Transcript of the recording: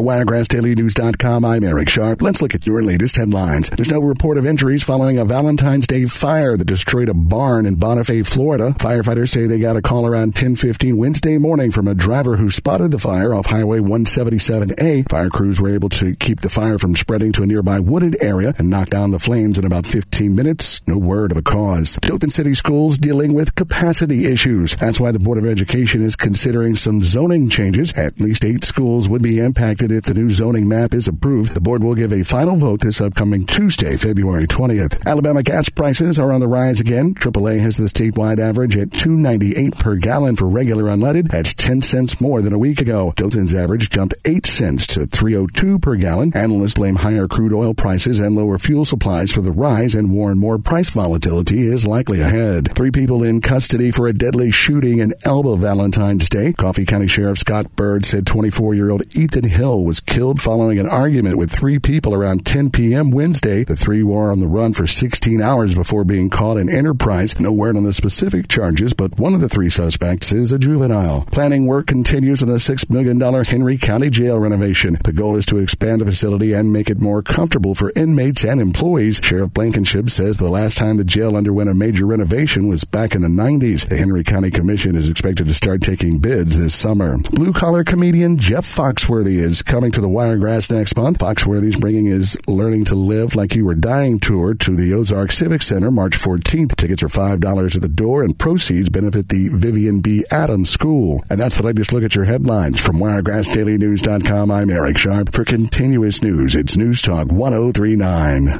For WiregrassDailyNews.com, I'm Eric Sharp. Let's look at your latest headlines. There's no report of injuries following a Valentine's Day fire that destroyed a barn in Bonifay, Florida. Firefighters say they got a call around 10:15 Wednesday morning from a driver who spotted the fire off Highway 177A. Fire crews were able to keep the fire from spreading to a nearby wooded area and knock down the flames in about 15 minutes. No word of a cause. Dothan City Schools dealing with capacity issues. That's why the Board of Education is considering some zoning changes. At least 8 schools would be impacted if the new zoning map is approved. The board will give a final vote this upcoming Tuesday, February 20th. Alabama gas prices are on the rise again. AAA has the statewide average at $2.98 per gallon for regular unleaded. That's 10 cents more than a week ago. Dothan's average jumped 8 cents to $3.02 per gallon. Analysts blame higher crude oil prices and lower fuel supplies for the rise and warn more price volatility is likely ahead. 3 people in custody for a deadly shooting in Elba Valentine's Day. Coffee County Sheriff Scott Byrd said 24-year-old Ethan Hill was killed following an argument with 3 people around 10 p.m. Wednesday. The 3 were on the run for 16 hours before being caught in Enterprise. No word on the specific charges, but one of the 3 suspects is a juvenile. Planning work continues on the $6 million Henry County Jail renovation. The goal is to expand the facility and make it more comfortable for inmates and employees. Sheriff Blankenship says the last time the jail underwent a major renovation was back in the 90s. The Henry County Commission is expected to start taking bids this summer. Blue-collar comedian Jeff Foxworthy is coming to the Wiregrass next month. Foxworthy's bringing his Learning to Live Like You Were Dying Tour to the Ozark Civic Center March 14th. Tickets are $5 at the door, and proceeds benefit the Vivian B. Adams School. And that's the latest look at your headlines. From WiregrassDailyNews.com, I'm Eric Sharp. For continuous news, it's News Talk 1039.